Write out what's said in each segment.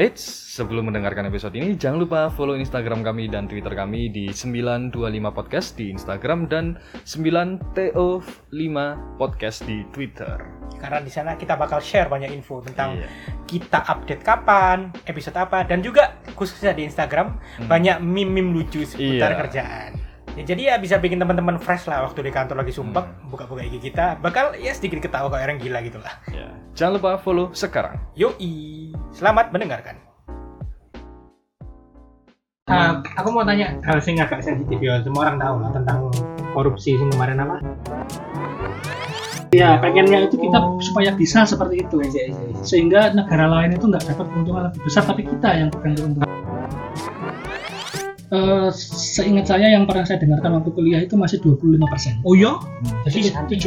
Eits, sebelum mendengarkan episode ini, jangan lupa follow Instagram kami dan Twitter kami di 925 Podcast di Instagram dan 9TO5 Podcast di Twitter. Karena di sana kita bakal share banyak info tentang kita update kapan, episode apa, dan juga khususnya di Instagram banyak meme-meme lucu seputar kerjaan. Ya, jadi ya bisa bikin teman-teman fresh lah waktu di kantor lagi sumpah, buka-buka IG kita, bakal ya sedikit ketawa kayak orang gila gitu lah. Yeah. Jangan lupa follow sekarang. Yoi, selamat mendengarkan. Aku mau tanya hal yang agak sensitif ya, semua orang tahu lah tentang korupsi yang kemarin apa? Ya, pengennya itu kita supaya bisa seperti itu, sehingga negara lain itu nggak dapat keuntungan lebih besar, tapi kita yang pegang keuntungan. Seingat saya yang pernah saya dengarkan waktu kuliah itu masih 25%. Oh iya? Jadi 75%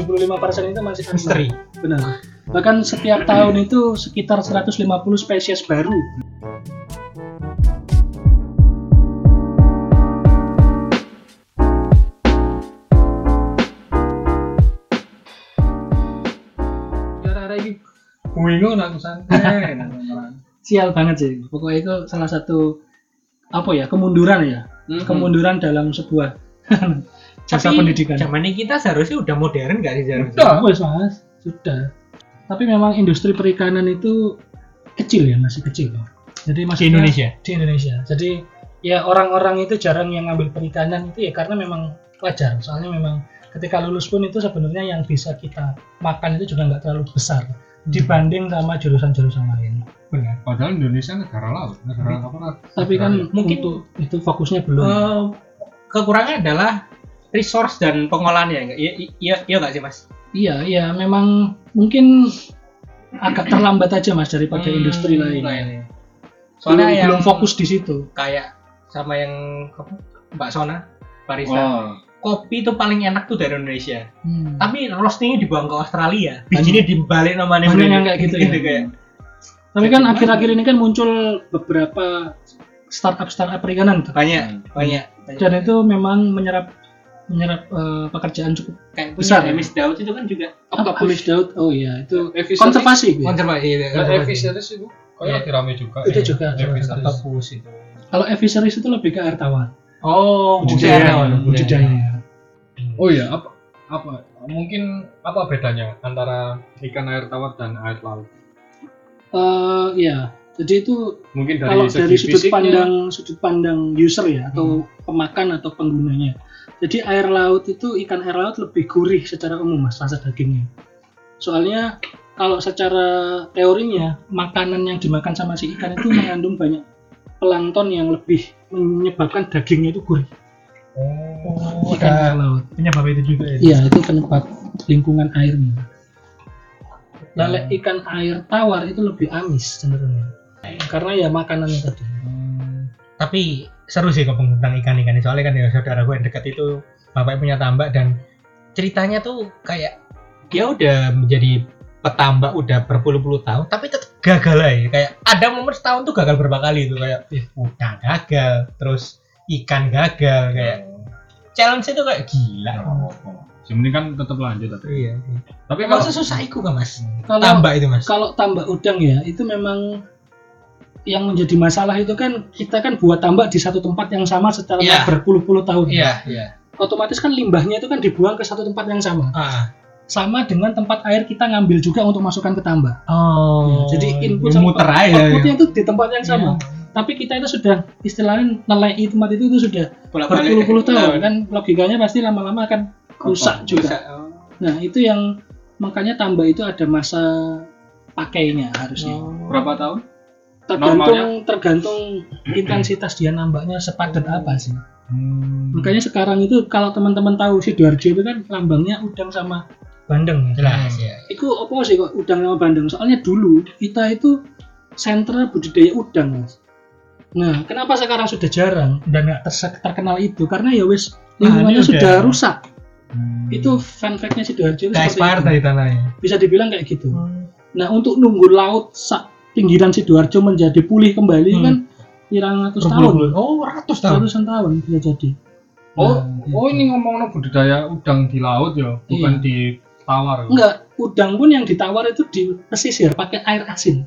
itu masih misteri. Benar. Bahkan setiap tahun itu sekitar 150 spesies baru. Gara-gara ini bingung aku santai. Sial banget sih. Pokoknya itu salah satu kemunduran dalam sebuah jasa pendidikan. Zamannya kita seharusnya udah modern nggak sih seharusnya? Sudah. Tapi memang industri perikanan itu masih kecil. Jadi masih di Indonesia. Jadi ya orang-orang itu jarang yang ngambil perikanan itu ya karena memang wajar. Soalnya memang ketika lulus pun itu sebenarnya yang bisa kita makan itu juga nggak terlalu besar dibanding sama jurusan-jurusan lain. Benar. Padahal Indonesia negara laut, negara apa? Tapi kan mungkin itu fokusnya belum. Kekurangannya adalah resource dan pengolahannya. Iya nggak sih, Mas? Iya, memang mungkin agak terlambat aja, Mas, daripada industri lain. Soalnya belum fokus di situ. Kayak sama yang Mbak Sona, barista. Kopi itu paling enak tuh dari Indonesia. Tapi roastingnya dibawa ke Australia. Bijinya dibalik sama Indonesia kayak gitu ya. Kayak. Tapi kan akhir-akhir ini kan muncul beberapa startup perikanan tuh. Banyak. Dan itu memang menyerap pekerjaan cukup kayak besar. Kayak Miss Daud itu kan juga. Apa Miss Daud? Oh iya, itu konservasi. Iya. Fisheries itu kayak rame juga. Itu juga. Startup itu. Kalau fisheries itu lebih ke air tawar. Oh, budidaya. Oh iya, apa? Mungkin apa bedanya antara ikan air tawar dan air laut? Jadi itu mungkin kalau dari sudut pandang user ya atau pemakan atau penggunanya. Jadi ikan air laut lebih gurih secara umum, Mas, rasa dagingnya. Soalnya kalau secara teorinya makanan yang dimakan sama si ikan itu mengandung banyak plankton yang lebih menyebabkan dagingnya itu gurih. Ikan air laut. Penyebab itu juga ya? Iya, itu penyebab lingkungan airnya. Lele ikan air tawar itu lebih amis sebenarnya. Karena ya makanannya tadi. Tapi seru sih ngomong tentang ikan-ikan ini. Soalnya kan ya saudara gue yang dekat itu bapaknya punya tambak dan ceritanya tuh kayak dia udah menjadi petambak udah berpuluh-puluh tahun tapi tetap gagal aja. Kayak ada momen setahun tuh gagal berapa kali tuh kayak udang gagal, terus ikan gagal kayak challenge itu kayak gila. Sebenarnya kan tetap lanjut atau iya. Tapi kalau susah iku kan, Mas. Tambak itu, Mas. Kalau tambak udang ya, itu memang yang menjadi masalah itu kan kita kan buat tambak di satu tempat yang sama secara berpuluh-puluh tahun. Iya. Otomatis kan limbahnya itu kan dibuang ke satu tempat yang sama. Sama dengan tempat air kita ngambil juga untuk masukkan ke tambak. Ya, jadi input sama outputnya itu di tempat yang sama. Tapi kita itu sudah istilahnya nilai tomat itu sudah berpuluh-puluh tahun kan logikanya pasti lama-lama akan rusak juga. Nah, itu yang makanya tambak itu ada masa pakainya harusnya. Berapa tahun? Tergantung intensitas dia nambaknya sepadat apa sih. Makanya sekarang itu kalau teman-teman tahu Sidoarjo itu kan lambangnya udang sama bandeng. Jelas ya. Itu apa sih kok udang sama bandeng? Soalnya dulu kita itu sentra budidaya udang, Mas. Nah, kenapa sekarang sudah jarang dan nggak terkenal itu? Karena ya wis lingkungannya sudah rusak. Itu fun fact-nya Sidoarjo seperti itu. Bisa dibilang kayak gitu. Nah, untuk nunggu laut pinggiran Sidoarjo menjadi pulih kembali kan pirang ratus tahun. Ratusan tahun bisa jadi. Ini ngomongin budidaya udang di laut ya, bukan di tawar. Enggak, udang pun yang ditawar itu di pesisir pakai air asin.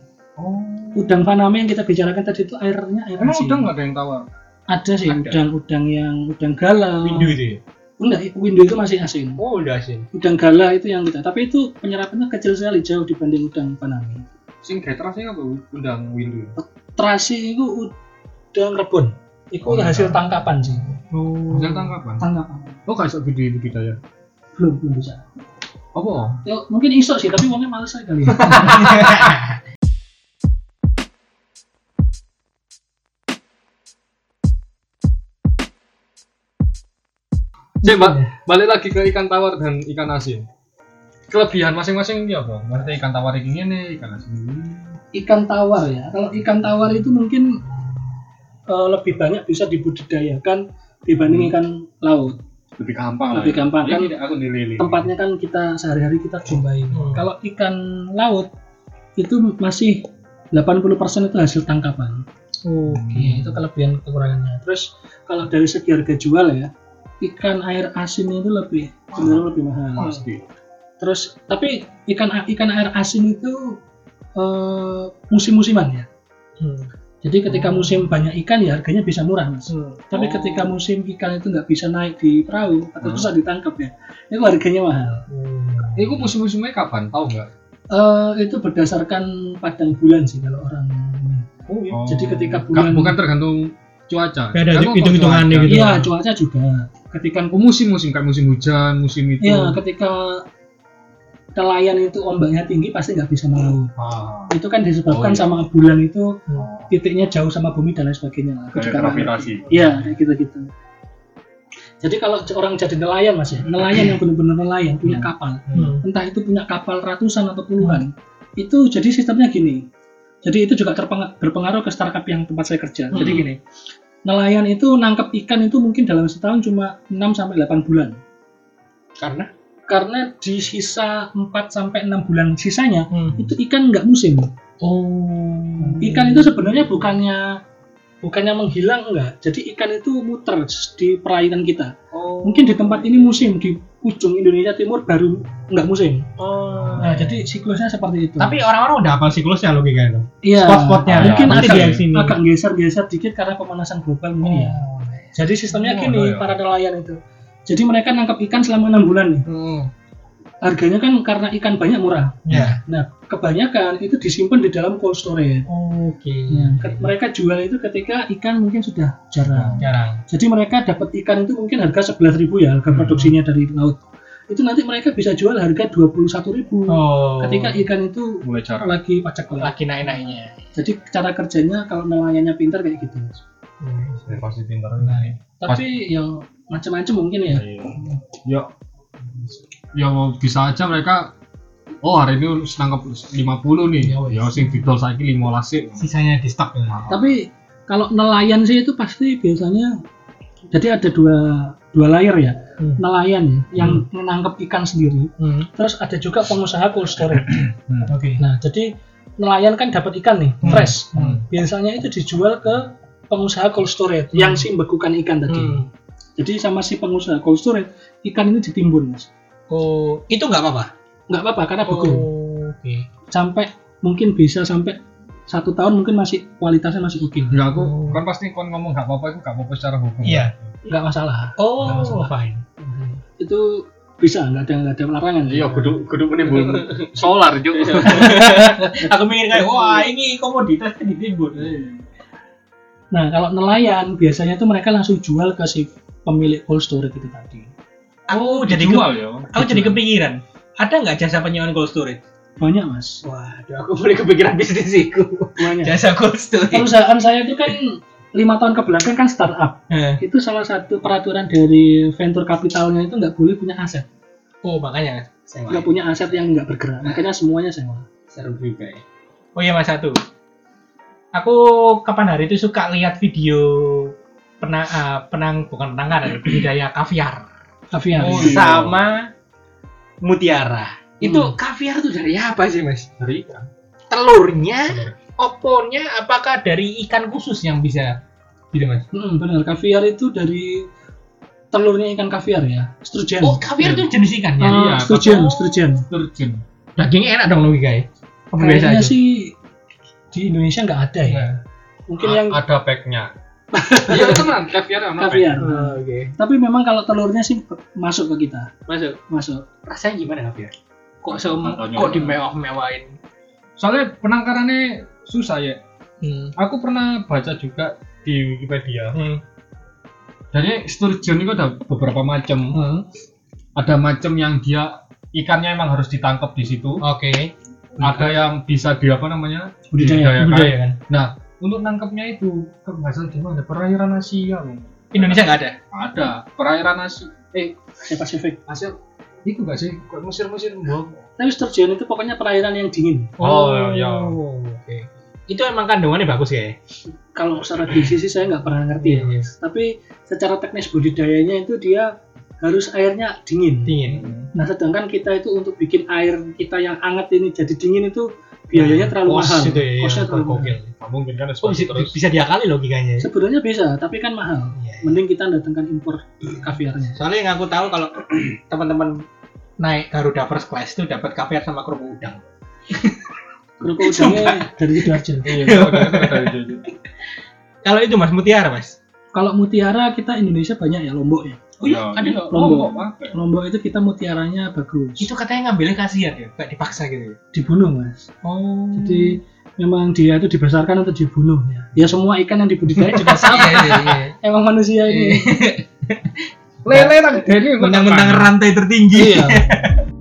udang Paname yang kita bicarakan tadi itu airnya air asin. Udang nggak ada yang tawar? Ada sih, ada. Udang yang udang galah. Windu itu ya? Enggak, windu itu masih asin. Oh, udah asin. Udang galah itu yang kita, tapi itu penyerapannya kecil sekali, jauh dibanding udang Paname. Sing terasnya apa? Udang windu. Terasi itu udang rebon. Itu hasil tangkapan sih. Oh, hasil tangkapan? Tangkapan. Oh, nggak bisa budidaya? Belum bisa. Apa? Ya, mungkin iso sih, tapi uangnya males aja kali. Balik lagi ke ikan tawar dan ikan asin. Kelebihan masing-masing ya apa? Maksudnya ikan tawar ini nih, ikan asin ini. Ikan tawar ya, kalau ikan tawar itu mungkin lebih banyak bisa dibudidayakan dibanding ikan laut. Lebih gampang kan tempatnya kan kita sehari-hari kita jumpai. Kalau ikan laut itu masih 80% itu hasil tangkapan. Oke. Itu kelebihan kekurangannya. Terus kalau dari segi harga jual ya, ikan air asin itu lebih mahal. Pasti. Terus tapi ikan air asin itu musim-musiman ya. Jadi ketika musim banyak ikan ya harganya bisa murah mas. Tapi ketika musim ikan itu nggak bisa naik di perahu atau susah ditangkap ya, itu harganya mahal. Itu musim-musimnya kapan? Tahu nggak? Itu berdasarkan padang bulan sih kalau orang. Jadi ketika bulan. Bukan tergantung cuaca. Ada hitung-hitungannya gitu. Iya cuaca juga. Ketika musim-musim kayak musim hujan, musim itu. Iya ketika nelayan itu ombaknya tinggi pasti nggak bisa melaut. Itu kan disebabkan sama bulan itu titiknya jauh sama bumi dan lain sebagainya. Kayak gravitasi. Iya, kayak gitu-gitu. Jadi kalau orang jadi nelayan mas ya, nelayan yang benar-benar nelayan punya kapal, entah itu punya kapal ratusan atau puluhan, itu jadi sistemnya gini. Jadi itu juga berpengaruh ke startup yang tempat saya kerja. Jadi gini, nelayan itu nangkep ikan itu mungkin dalam setahun cuma 6-8 bulan. Karena di sisa 4-6 bulan sisanya itu ikan nggak musim. Ikan itu sebenarnya bukannya menghilang enggak. Jadi ikan itu muter di perairan kita. Mungkin di tempat ini musim, di ujung Indonesia Timur baru nggak musim. Nah, jadi siklusnya seperti itu. Tapi orang-orang udah hafal siklusnya logika itu. Iya. Spot-spotnya mungkin agak geser-geser dikit karena pemanasan global mungkin ya. Jadi sistemnya gini para nelayan itu. Jadi mereka nangkap ikan selama 6 bulan nih. Harganya kan karena ikan banyak murah. Yeah. Nah, kebanyakan itu disimpan di dalam cold storage. Mereka jual itu ketika ikan mungkin sudah jarang. Jadi mereka dapat ikan itu mungkin harga 11.000 ya harga produksinya dari laut. Itu nanti mereka bisa jual harga 21.000 ketika ikan itu mulai lagi pacak lagi naik-naiknya. Jadi cara kerjanya kalau nelayannya pintar kayak gitu. Pasti pintar naik. Tapi yang macam-macam mungkin ya. Ya bisa aja mereka hari ini nangkap 50 nih. Ya sing didol saiki 15 sik. Sisanya di stok. Tapi kalau nelayan sih itu pasti biasanya jadi ada dua layer ya. Nelayan ya yang menangkap ikan sendiri. Terus ada juga pengusaha cold storage. Nah, jadi nelayan kan dapat ikan nih, fresh. Biasanya itu dijual ke pengusaha cold storage yang si membekukan ikan tadi. Jadi sama si pengusaha cold storage ikan ini ditimbun mas. Itu nggak apa-apa? Nggak apa-apa karena beku. Sampai mungkin bisa sampai 1 tahun mungkin masih kualitasnya masih oke. Nggak aku kan pasti kon ngomong nggak apa-apa itu nggak apa-apa secara hukum. Iya. Nggak masalah. Nggak masalah. Fine. Itu bisa nggak ada larangan. Iya kudu menimbun solar juga. Aku mikir kayak ini komoditasnya ditimbun. Nah kalau nelayan biasanya tuh mereka langsung jual ke si pemilik cold storage itu tadi. Aku jadi kepikiran. Ada nggak jasa penyewaan cold storage? Banyak mas. Waduh, aku mulai kepikiran bisnisiku. Jasa cold storage. Perusahaan saya itu kan 5 tahun kebelakang kan startup. Itu salah satu peraturan dari venture capitalnya itu nggak boleh punya aset. Makanya sewa. Nggak punya aset yang nggak bergerak. Makanya semuanya sewa. Seru juga ya. Mas satu. Aku kapan hari itu suka lihat video penangkaran budidaya kaviar sama mutiara. Itu kaviar itu dari apa sih mas? Dari ikan. Telurnya, opornya, apakah dari ikan khusus yang bisa? Gitu mas. Benar, kaviar itu dari telurnya ikan kaviar ya. Sturgeon. Kaviar itu jenis ikan ya? Iya, Sturgeon. Dagingnya enak dong logika ya. Kayaknya sih di Indonesia nggak ada ya? Nah, mungkin yang ada packnya. Iya teman, kaviar. Oke. Tapi memang kalau telurnya sih masuk ke kita. Masuk. Rasanya gimana kaviar? Kok dimewah-mewahin? Soalnya penangkarannya susah ya. Aku pernah baca juga di Wikipedia. Jadi sturgeon itu ada beberapa macam. Ada macam yang dia ikannya emang harus ditangkap di situ. Oke. Okay. Ada yang bisa di budidayakan. Nah, untuk nangkepnya itu kebiasaan di mana? Perairan Asia. Indonesia nggak ada? Ada. Perairan Asia. Asia Pasifik. Asia. Itu nggak sih? Mesir. Tapi sturgeon itu pokoknya perairan yang dingin. Oh ya. Oke. Itu emang kandungannya bagus ya? Kalau secara gizi sih saya nggak pernah ngerti ya. Yes. Tapi secara teknis budidayanya itu dia harus airnya dingin. Nah sedangkan kita itu untuk bikin air kita yang hangat ini jadi dingin itu biayanya terlalu mahal. Kosnya terlalu mahal. Mungkin kan bisa diakali logikanya. Sebenarnya bisa, tapi kan mahal. Yeah. Mending kita datangkan impor kaviarnya. Soalnya yang aku tahu kalau teman-teman naik Garuda first class itu dapat kaviar sama kerupuk udang. Kerupuk udangnya dari Sidoarjo. Kalau itu Mas. Kalau mutiara kita Indonesia banyak ya, Lombok ya. Oh iya, ada Lombok itu kita mutiaranya bagus. Itu katanya ngambilnya kasihan ya, gak dipaksa gitu. Dibunuh Mas. Oh. Jadi memang dia itu dibesarkan untuk dibunuh ya. Ya semua ikan yang dibudidaya juga sama. Iya. Emang manusia ini. Lele lah, ini mentang-mentang rantai tertinggi. Iya.